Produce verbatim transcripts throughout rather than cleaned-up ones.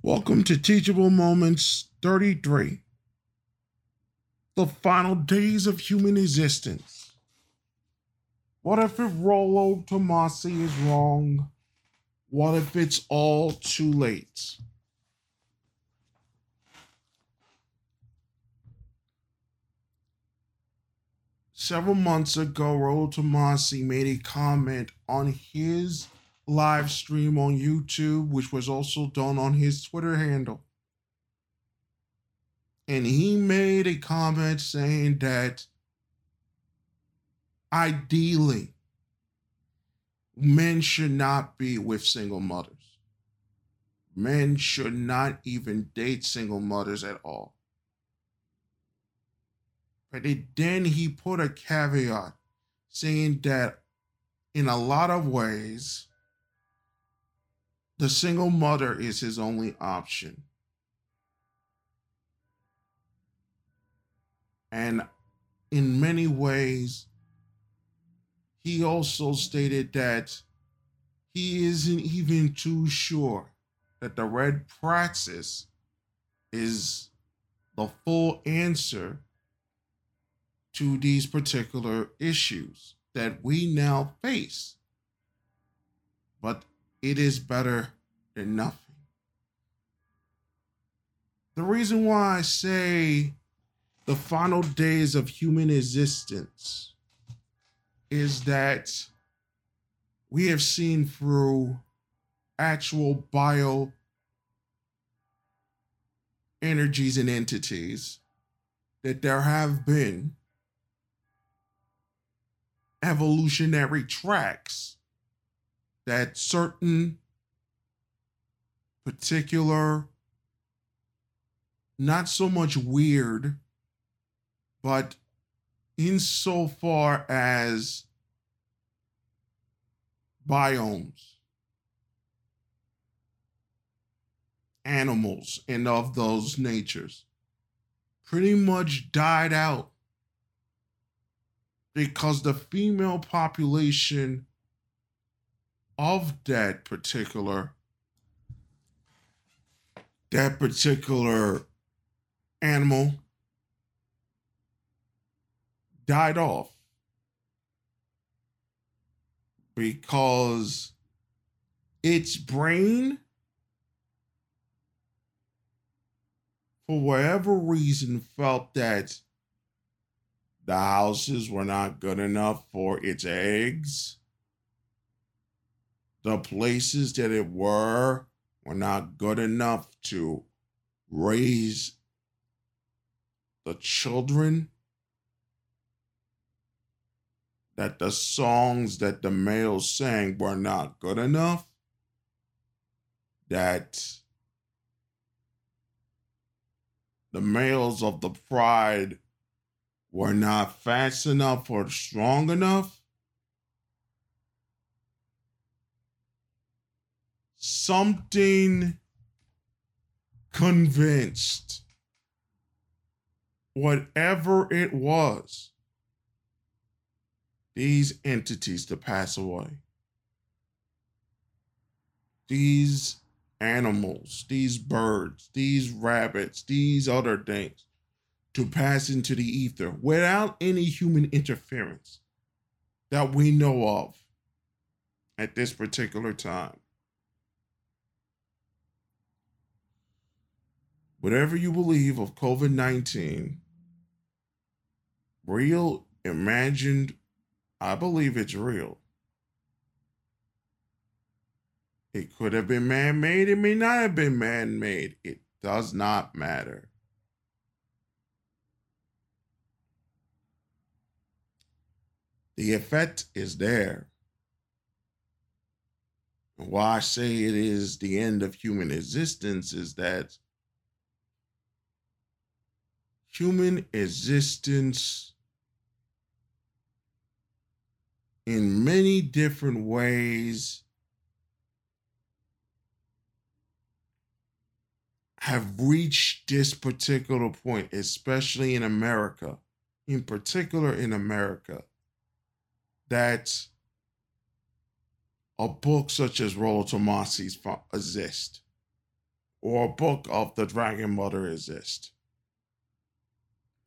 Welcome to Teachable Moments thirty-three, the final days of human existence. What if it Rollo Tomassi is wrong? What if it's all too late? Several months ago, Rollo Tomassi made a comment on his live stream on YouTube, which was also done on his Twitter handle. And he made a comment saying that ideally, men should not be with single mothers. Men should not even date single mothers at all. But it, then he put a caveat saying that in a lot of ways, the single mother is his only option. And in many ways, he also stated that he isn't even too sure that the red praxis is the full answer to these particular issues that we now face. But it is better than nothing. The reason why I say the final days of human existence is that we have seen through actual bio energies and entities that there have been evolutionary tracks that certain particular, not so much weird, but insofar as biomes, animals, and of those natures, pretty much died out because the female population of that particular, that particular animal died off because its brain, for whatever reason, felt that the houses were not good enough for its eggs. The places that it were were not good enough to raise the children. That the songs that the males sang were not good enough. That the males of the pride were not fast enough or strong enough. Something convinced whatever it was, these entities to pass away. These animals, these birds, these rabbits, these other things to pass into the ether without any human interference that we know of at this particular time. Whatever you believe of COVID nineteen, real, imagined, I believe it's real. It could have been man-made. It may not have been man-made. It does not matter. The effect is there. And why I say it is the end of human existence is that human existence in many different ways have reached this particular point, especially in America, in particular in America, that a book such as Rollo Tomassi's exists. or book of the Dragon Mother exist.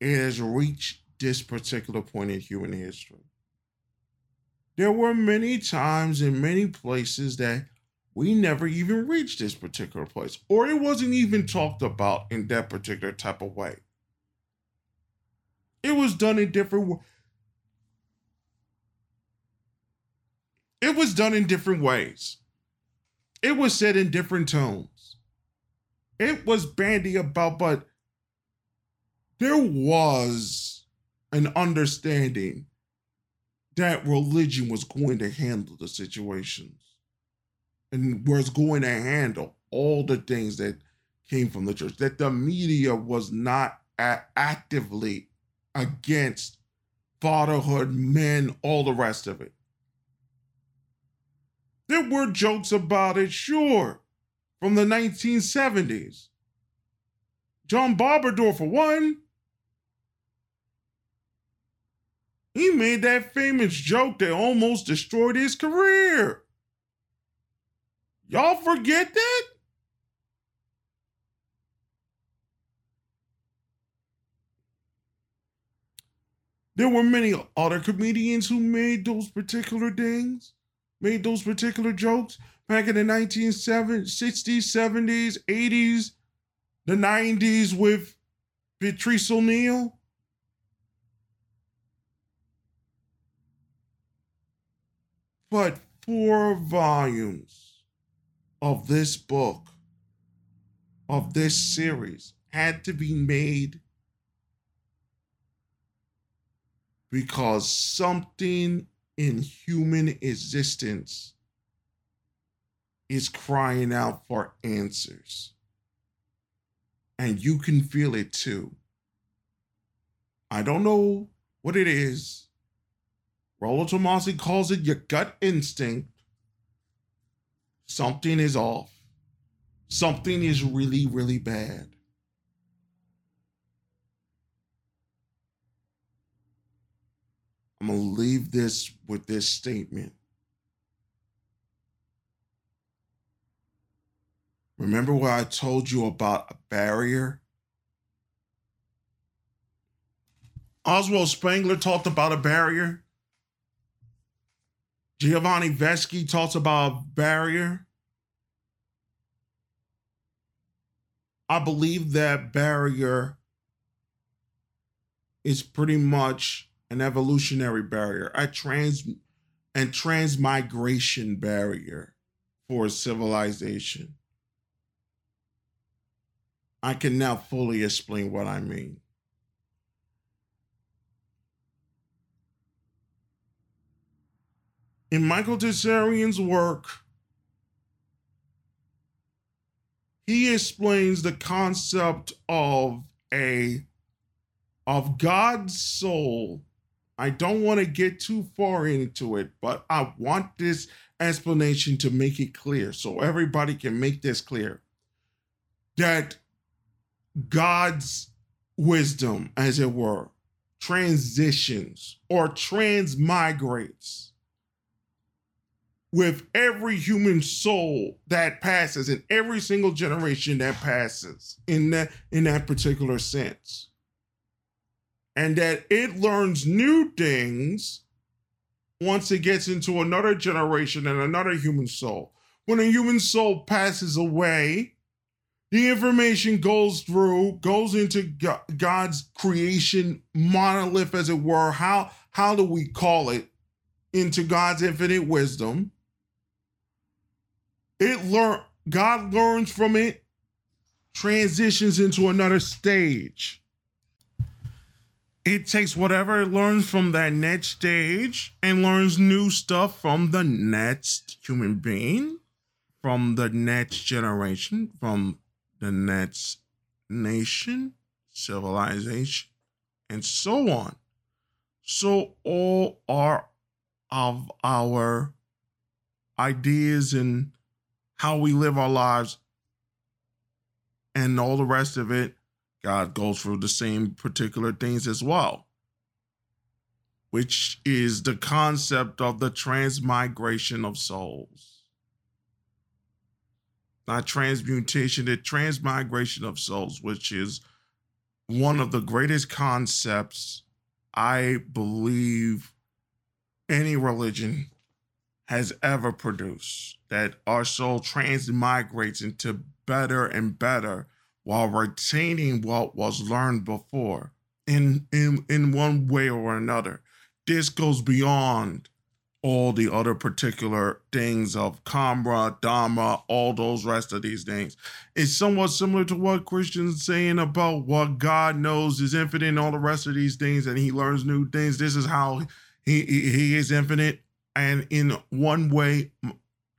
It has reached this particular point in human history. There were many times in many places that we never even reached this particular place, or it wasn't even talked about in that particular type of way. It was done in different ways. It was done in different ways. It was said in different tones. It was bandied about, but there was an understanding that religion was going to handle the situations and was going to handle all the things that came from the church, that the media was not actively against fatherhood, men, all the rest of it. There were jokes about it, sure, from the nineteen seventies. John Barbador, for one, he made that famous joke that almost destroyed his career. Y'all forget that? There were many other comedians who made those particular things, made those particular jokes back in the nineteen sixties, seventies, eighties, the nineties with Patrice O'Neal. But four volumes of this book, of this series, had to be made because something in human existence is crying out for answers. And you can feel it too. I don't know what it is. Rollo Tomassi calls it your gut instinct. Something is off. Something is really, really bad. I'm going to leave this with this statement. Remember what I told you about a barrier? Oswald Spengler talked about a barrier. Giovanni Vesky talks about a barrier. I believe that barrier is pretty much an evolutionary barrier, a trans and transmigration barrier for civilization. I can now fully explain what I mean. In Michael Tsarion's work, he explains the concept of a of God's soul. I don't want to get too far into it, but I want this explanation to make it clear so everybody can make this clear. That God's wisdom, as it were, transitions or transmigrates with every human soul that passes and every single generation that passes in that, in that particular sense. And that it learns new things once it gets into another generation and another human soul. When a human soul passes away, the information goes through, goes into God's creation monolith, as it were. How, how do we call it? Into God's infinite wisdom. It learn, God learns from it, transitions into another stage. It takes whatever it learns from that next stage and learns new stuff from the next human being, from the next generation, from the next nation, civilization, and so on. So all are of our ideas and how we live our lives and all the rest of it, God goes through the same particular things as well, which is the concept of the transmigration of souls. by transmutation, the transmigration of souls, which is one of the greatest concepts I believe any religion has ever produced, that our soul transmigrates into better and better while retaining what was learned before in, in, in one way or another. This goes beyond all the other particular things of Kamra, Dhamma, all those rest of these things. It's somewhat similar to what Christians saying about what God knows is infinite and all the rest of these things, and he learns new things. This is how he, he, he is infinite. And in one way,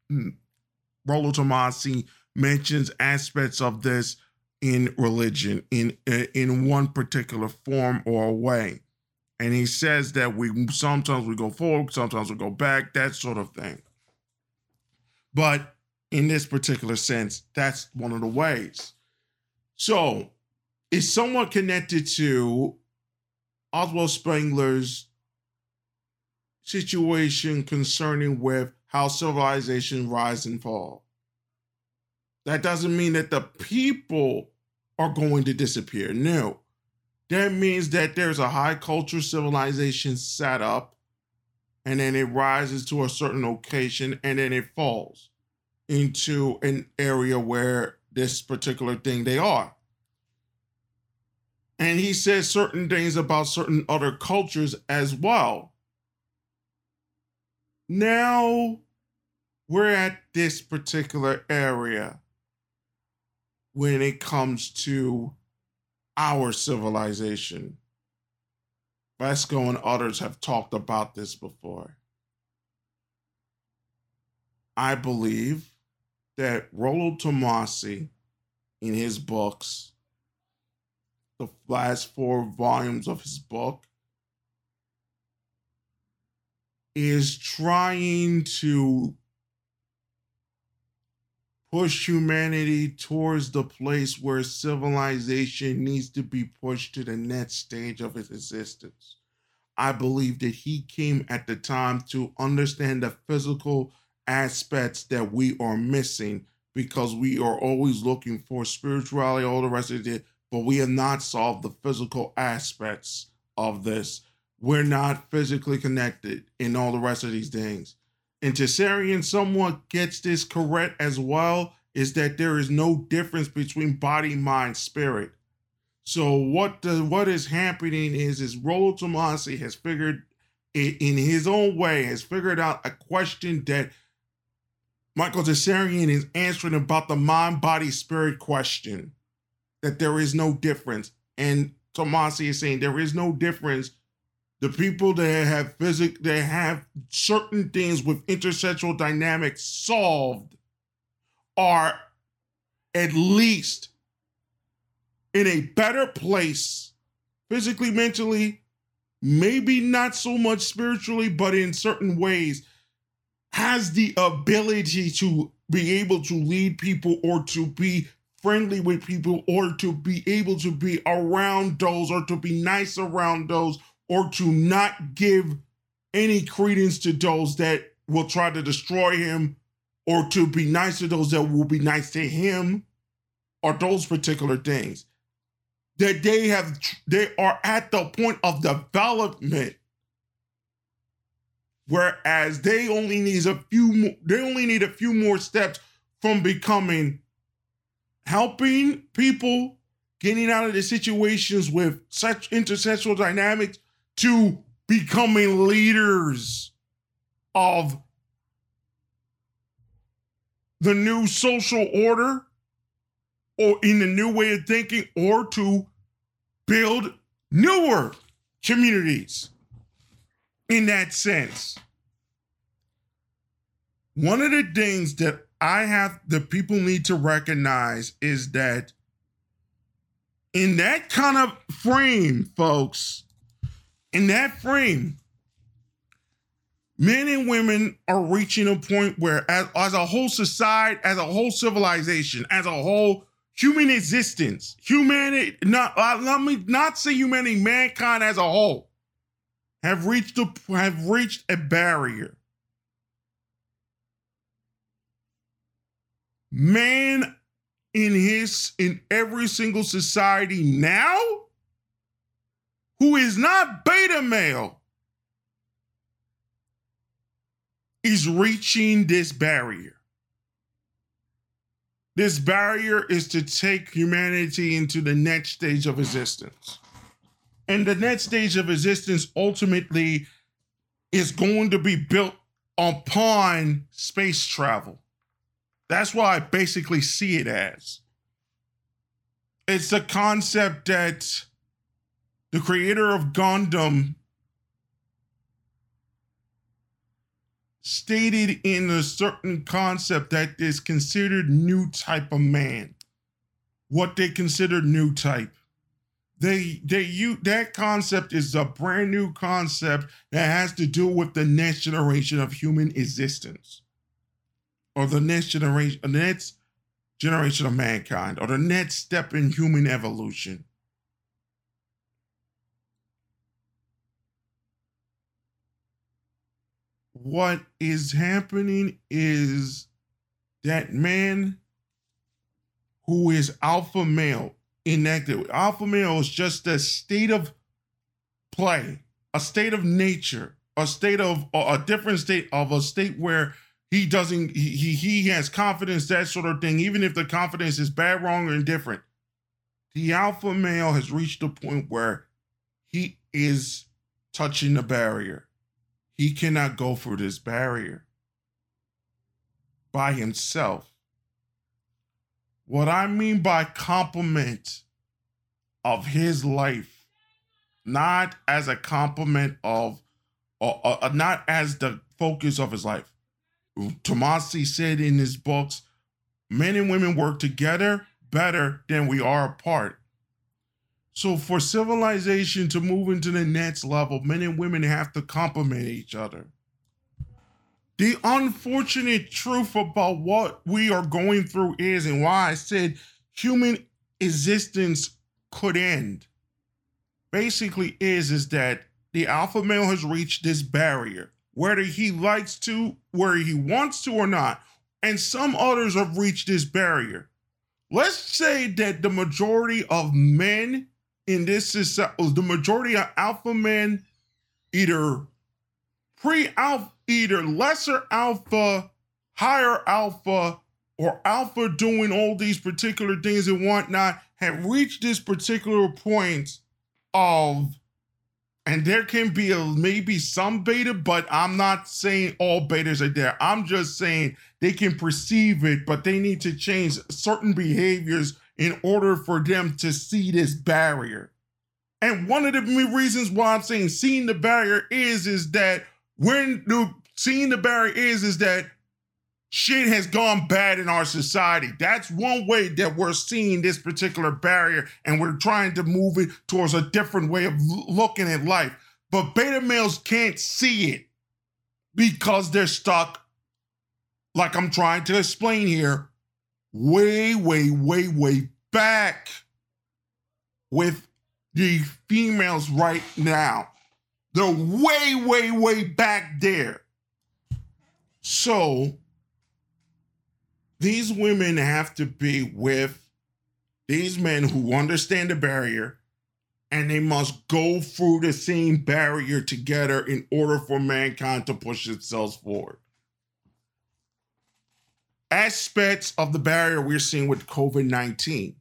Rollo Tomassi mentions aspects of this in religion, in, in one particular form or way. And he says that we sometimes we go forward, sometimes we go back, that sort of thing. But in this particular sense, that's one of the ways. So it's somewhat connected to Oswald Spengler's situation concerning with how civilization rise and fall. That doesn't mean that the people are going to disappear. No. That means that there's a high culture civilization set up, and then it rises to a certain location, and then it falls into an area where this particular thing they are. And he says certain things about certain other cultures as well. Now we're at this particular area when it comes to our civilization. Vasco and others have talked about this before. I believe that Rollo Tomassi, in his books, the last four volumes of his book, is trying to push humanity towards the place where civilization needs to be pushed to the next stage of its existence. I believe that he came at the time to understand the physical aspects that we are missing, because we are always looking for spirituality, all the rest of it, but we have not solved the physical aspects of this. We're not physically connected in all the rest of these things. And Tsarion somewhat gets this correct as well, is that there is no difference between body, mind, spirit. So what the, what is happening is, is Rollo Tomassi has figured, in his own way, has figured out a question that Michael Tsarion is answering about the mind, body, spirit question, that there is no difference. And Tomassi is saying there is no difference. The people that have physics, they have certain things with intersexual dynamics solved, are at least in a better place physically, mentally, maybe not so much spiritually, but in certain ways has the ability to be able to lead people or to be friendly with people or to be able to be around those or to be nice around those, or to not give any credence to those that will try to destroy him, or to be nice to those that will be nice to him, or those particular things. That they have, they are at the point of development, whereas they only need a few more, they only need a few more steps from becoming, helping people, getting out of the situations with such intersexual dynamics, to becoming leaders of the new social order or in the new way of thinking, or to build newer communities in that sense. One of the things that I have, that people need to recognize, is that in that kind of frame, folks, in that frame, men and women are reaching a point where, as, as a whole society, as a whole civilization, as a whole human existence, humanity, not, uh, let me not say humanity, mankind as a whole, have reached a, have reached a barrier man in his in every single society now who is not beta male is reaching this barrier. This barrier is to take humanity into the next stage of existence. And the next stage of existence ultimately is going to be built upon space travel. That's what I basically see it as. It's the concept that the creator of Gundam stated in a certain concept that is considered new type of man. What they consider new type. They they you that concept is a brand new concept that has to do with the next generation of human existence. Or the next generation, the next generation of mankind, or the next step in human evolution. What is happening is that man who is alpha male, inactive. Alpha male is just a state of play, a state of nature, a state of a different state of a state where he doesn't, he, he has confidence, that sort of thing, even if the confidence is bad, wrong, or indifferent. The alpha male has reached a point where he is touching the barrier. He cannot go through this barrier by himself. What I mean by compliment of his life, not as a compliment of, or, or, or not as the focus of his life. Tomassi said in his books, men and women work together better than we are apart. So for civilization to move into the next level, men and women have to complement each other. The unfortunate truth about what we are going through is, and why I said human existence could end, basically is, is that the alpha male has reached this barrier, whether he likes to, whether he wants to or not. And some others have reached this barrier. Let's say that the majority of men in this society, the majority of alpha men, either pre-alpha, either lesser alpha, higher alpha, or alpha doing all these particular things and whatnot, have reached this particular point of, and there can be a, maybe some beta, but I'm not saying all betas are there. I'm just saying they can perceive it, but they need to change certain behaviors in order for them to see this barrier. And one of the reasons why I'm saying seeing the barrier is, is that when the seeing the barrier is, is that shit has gone bad in our society. That's one way that we're seeing this particular barrier, and we're trying to move it towards a different way of l- looking at life. But beta males can't see it because they're stuck, like I'm trying to explain here, way, way, way, way back with the females right now. They're way, way, way back there. So these women have to be with these men who understand the barrier, and they must go through the same barrier together in order for mankind to push itself forward. Aspects of the barrier we're seeing with COVID nineteen,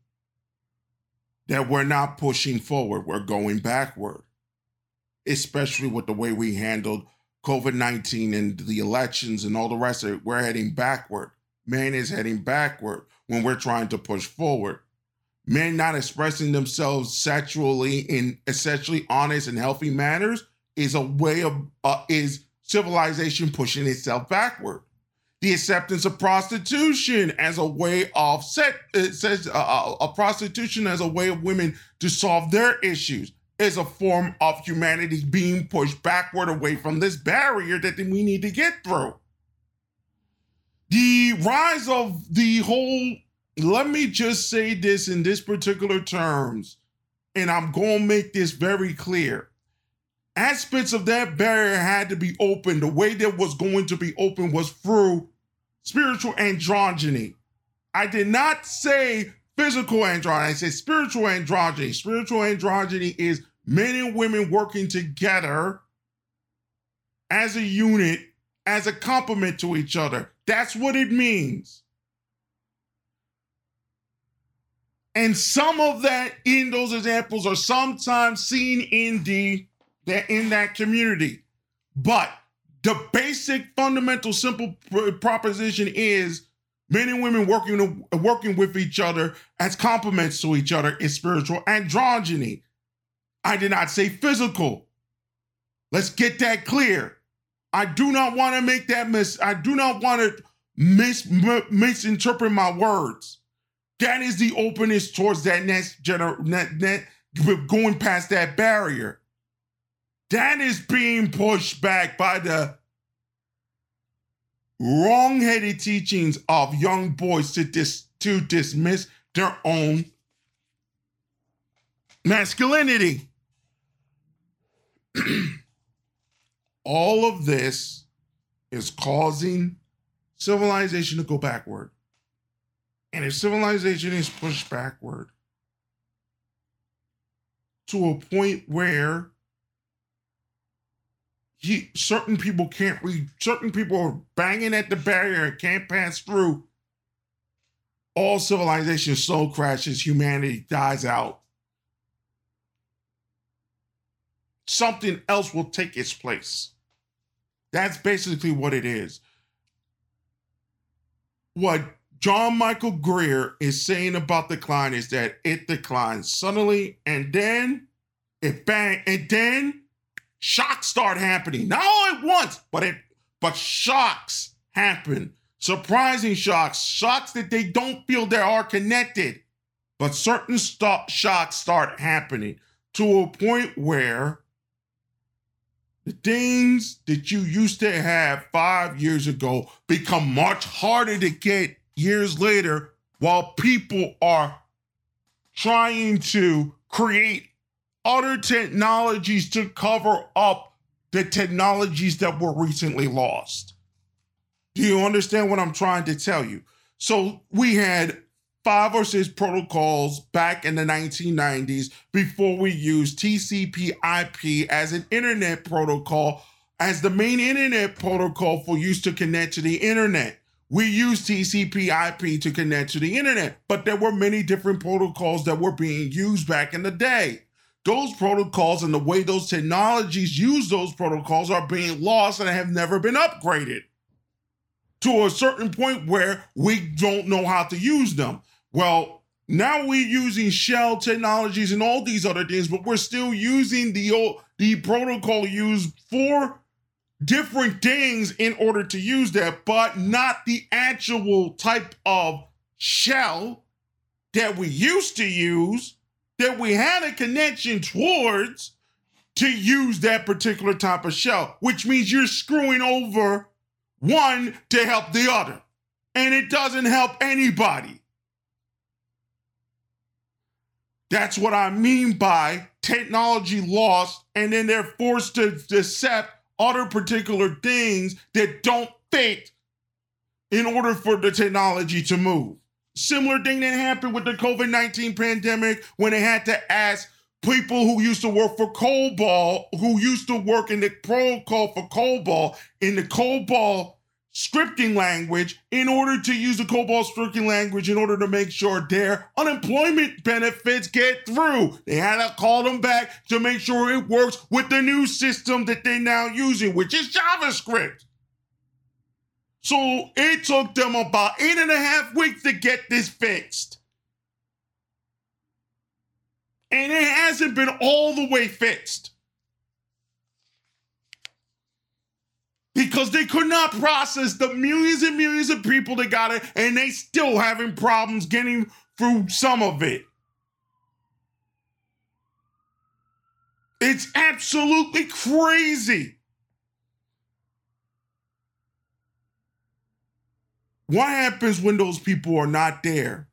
that we're not pushing forward, we're going backward, especially with the way we handled COVID nineteen and the elections and all the rest of it. We're heading backward. Man is heading backward when we're trying to push forward. Men not expressing themselves sexually in essentially honest and healthy manners is a way of, uh, is civilization pushing itself backward. The acceptance of prostitution as a way of, set, it says, uh, a prostitution as a way of women to solve their issues is a form of humanity being pushed backward away from this barrier that we need to get through. The rise of the whole, let me just say this in this particular terms, and I'm going to make this very clear. Aspects of that barrier had to be opened. The way that was going to be opened was through spiritual androgyny. I did not say physical androgyny. I said spiritual androgyny. Spiritual androgyny is men and women working together as a unit, as a complement to each other. That's what it means. And some of that in those examples are sometimes seen in the that in that community. But the basic, fundamental, simple proposition is men and women working, working with each other as complements to each other is spiritual androgyny. I did not say physical. Let's get that clear. I do not want to make that mis. I do not want to mis, mis misinterpret my words. That is the openness towards that next gener, net, net, going past that barrier. That is being pushed back by the wrong-headed teachings of young boys to dis, to dismiss their own masculinity. All of this is causing civilization to go backward. And if civilization is pushed backward to a point where you, certain people can't read, certain people are banging at the barrier and can't pass through, all civilization soul crashes, humanity dies out. Something else will take its place. That's basically what it is. What John Michael Greer is saying about decline is that it declines suddenly, and then it bang, and then shocks start happening. Not all at once, but it but shocks happen. Surprising shocks, shocks that they don't feel they are connected, but certain st- shocks start happening to a point where the things that you used to have five years ago become much harder to get years later, while people are trying to create other technologies to cover up the technologies that were recently lost. Do you understand what I'm trying to tell you? So we had five or six protocols back in the nineteen nineties before we used T C P I P as an internet protocol, as the main internet protocol for use to connect to the internet. We used T C P I P to connect to the internet, but there were many different protocols that were being used back in the day. Those protocols and the way those technologies use those protocols are being lost and have never been upgraded to a certain point where we don't know how to use them. Well, now we're using shell technologies and all these other things, but we're still using the old, the protocol used for different things in order to use that, but not the actual type of shell that we used to use, that we had a connection towards to use that particular type of shell, which means you're screwing over one to help the other, and it doesn't help anybody. That's what I mean by technology lost, and then they're forced to accept other particular things that don't fit in order for the technology to move. Similar thing that happened with the COVID nineteen pandemic when they had to ask people who used to work for COBOL, who used to work in the protocol for COBOL, in the COBOL scripting language, in order to use the COBOL scripting language in order to make sure their unemployment benefits get through. They had to call them back to make sure it works with the new system that they're now using, which is JavaScript. So it took them about eight and a half weeks to get this fixed. And it hasn't been all the way fixed because they could not process the millions and millions of people that got it, and they still having problems getting through some of it. It's absolutely crazy. What happens when those people are not there?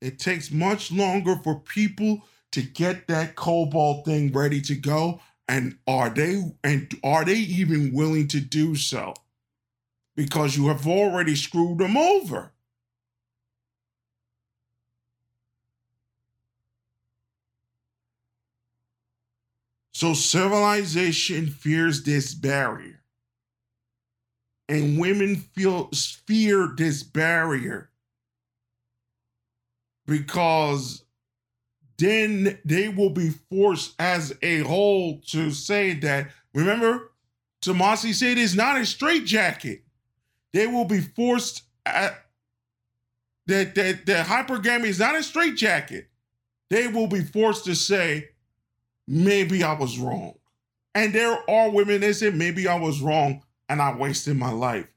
It takes much longer for people to get that COBOL thing ready to go. And are they and are they even willing to do so? Because you have already screwed them over. So civilization fears this barrier. And women feel fear this barrier because then they will be forced as a whole to say that, remember, Tomassi said it's not a straitjacket. They will be forced at, that, that, that hypergamy is not a straitjacket. They will be forced to say, maybe I was wrong. And there are women that say, maybe I was wrong and I wasted my life.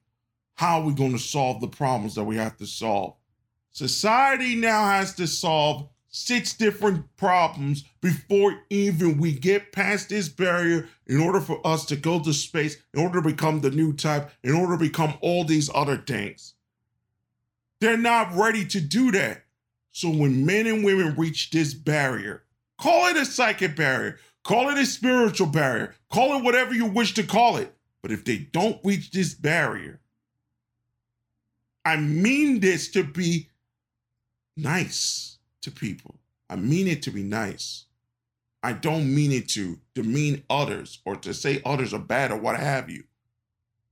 How are we going to solve the problems that we have to solve? Society now has to solve six different problems before even we get past this barrier in order for us to go to space, in order to become the new type, in order to become all these other things. They're not ready to do that. So when men and women reach this barrier, call it a psychic barrier, call it a spiritual barrier, call it whatever you wish to call it. But if they don't reach this barrier, I mean this to be nice to people. I mean it to be nice. I don't mean it to demean others or to say others are bad or what have you.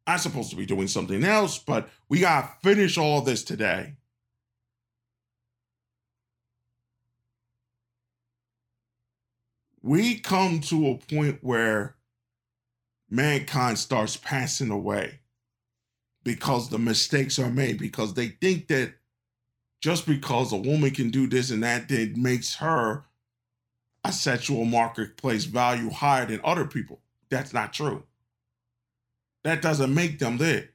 I'm supposed to be doing something else, but we got to finish all this today. We come to a point where mankind starts passing away because the mistakes are made, because they think that just because a woman can do this and that, it makes her a sexual marketplace value higher than other people. That's not true. That doesn't make them there.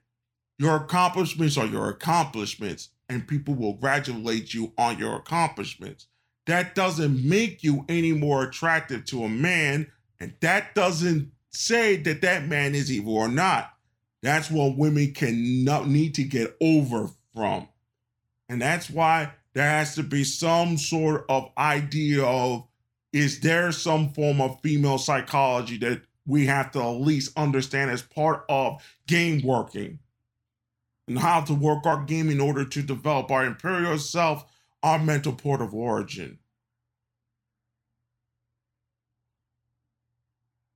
Your accomplishments are your accomplishments, and people will congratulate you on your accomplishments. That doesn't make you any more attractive to a man, and that doesn't say that that man is evil or not. That's what women can not need to get over from. And that's why there has to be some sort of idea of, is there some form of female psychology that we have to at least understand as part of game working and how to work our game in order to develop our imperial self, our mental port of origin.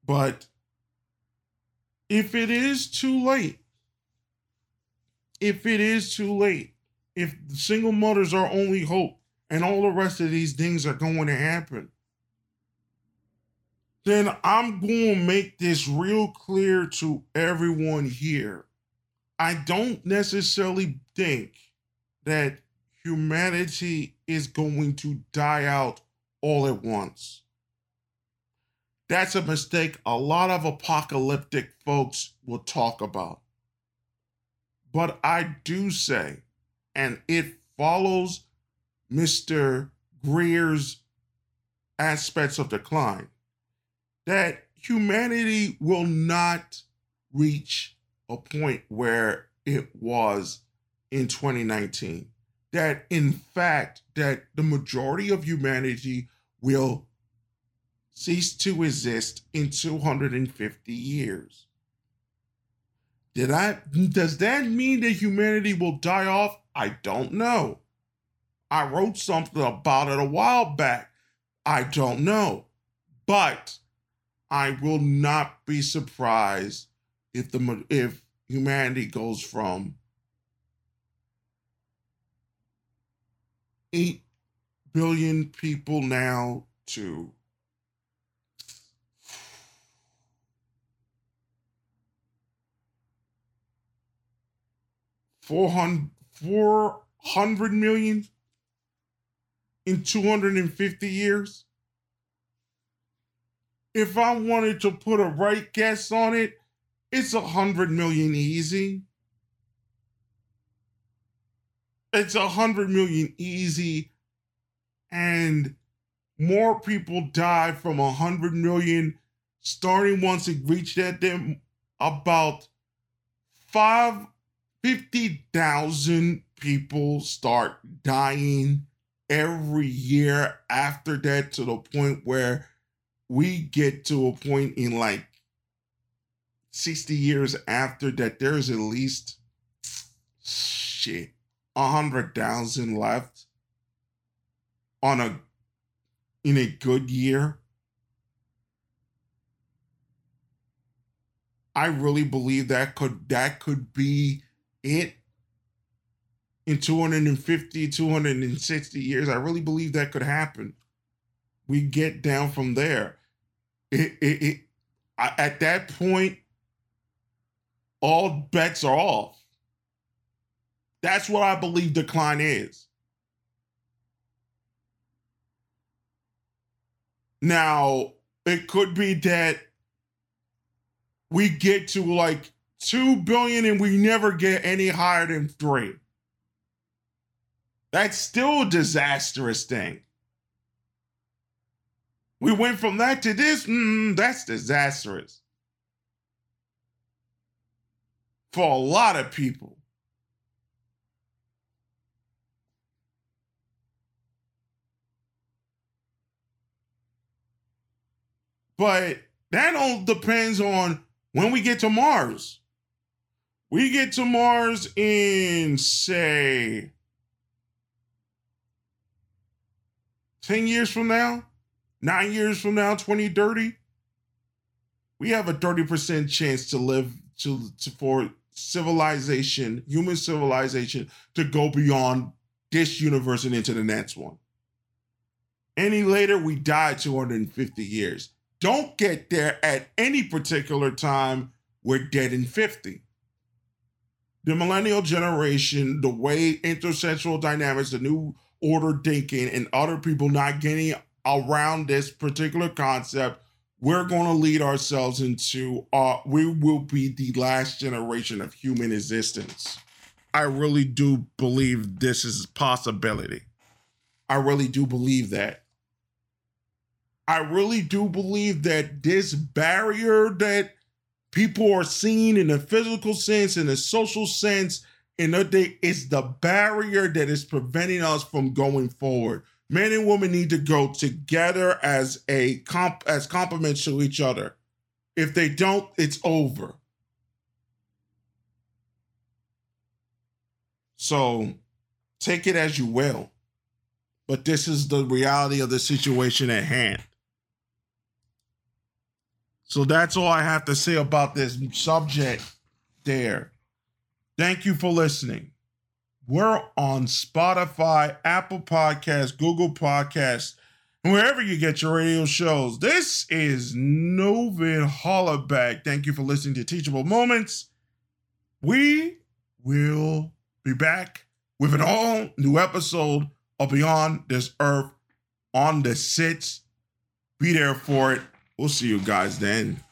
But if it is too late, if it is too late, if single mothers are only hope and all the rest of these things are going to happen, then I'm going to make this real clear to everyone here. I don't necessarily think that humanity is going to die out all at once. That's a mistake a lot of apocalyptic folks will talk about. But I do say, and it follows Mister Greer's aspects of decline, that humanity will not reach a point where it was in twenty nineteen. That in fact, that the majority of humanity will cease to exist in two hundred fifty years. Did I, does that mean that humanity will die off? I don't know. I wrote something about it a while back. I don't know. But I will not be surprised if the if humanity goes from eight billion people now to four hundred, four hundred million in two hundred fifty years. If I wanted to put a right guess on it, it's a hundred million easy. It's a hundred million easy. And more people die from a hundred million starting once it reached that then about five hundred fifty thousand people start dying every year after that, to the point where we get to a point in like sixty years after that, there's at least shit, one hundred thousand left on a in a good year. I really believe that could that could be it in two hundred fifty, two hundred sixty years. I really believe that could happen. We get down from there. It, it, it, I, at that point, all bets are off. That's what I believe decline is. Now, it could be that we get to like two billion and we never get any higher than three. That's still a disastrous thing. We went from that to this. Mm, that's disastrous. For a lot of people. But that all depends on when we get to Mars. We get to Mars in, say, ten years from now, nine years from now, twenty thirty, we have a thirty percent chance to live to, to for civilization, human civilization, to go beyond this universe and into the next one. Any later, we die two hundred fifty years. Don't get there at any particular time, we're dead in fifty. The millennial generation, the way intersexual dynamics, the new order thinking, and other people not getting around this particular concept, we're going to lead ourselves into, uh, we will be the last generation of human existence. I really do believe this is a possibility. I really do believe that. I really do believe that this barrier that people are seeing in the physical sense, in the social sense, in the day, is the barrier that is preventing us from going forward. Men and women need to go together as a comp as complements to each other. If they don't, it's over. So take it as you will. But this is the reality of the situation at hand. So that's all I have to say about this subject there. Thank you for listening. We're on Spotify, Apple Podcasts, Google Podcasts, and wherever you get your radio shows. This is Novin Hollaback. Thank you for listening to Teachable Moments. We will be back with an all new episode of Beyond This Earth on The Sits. Be there for it. We'll see you guys then.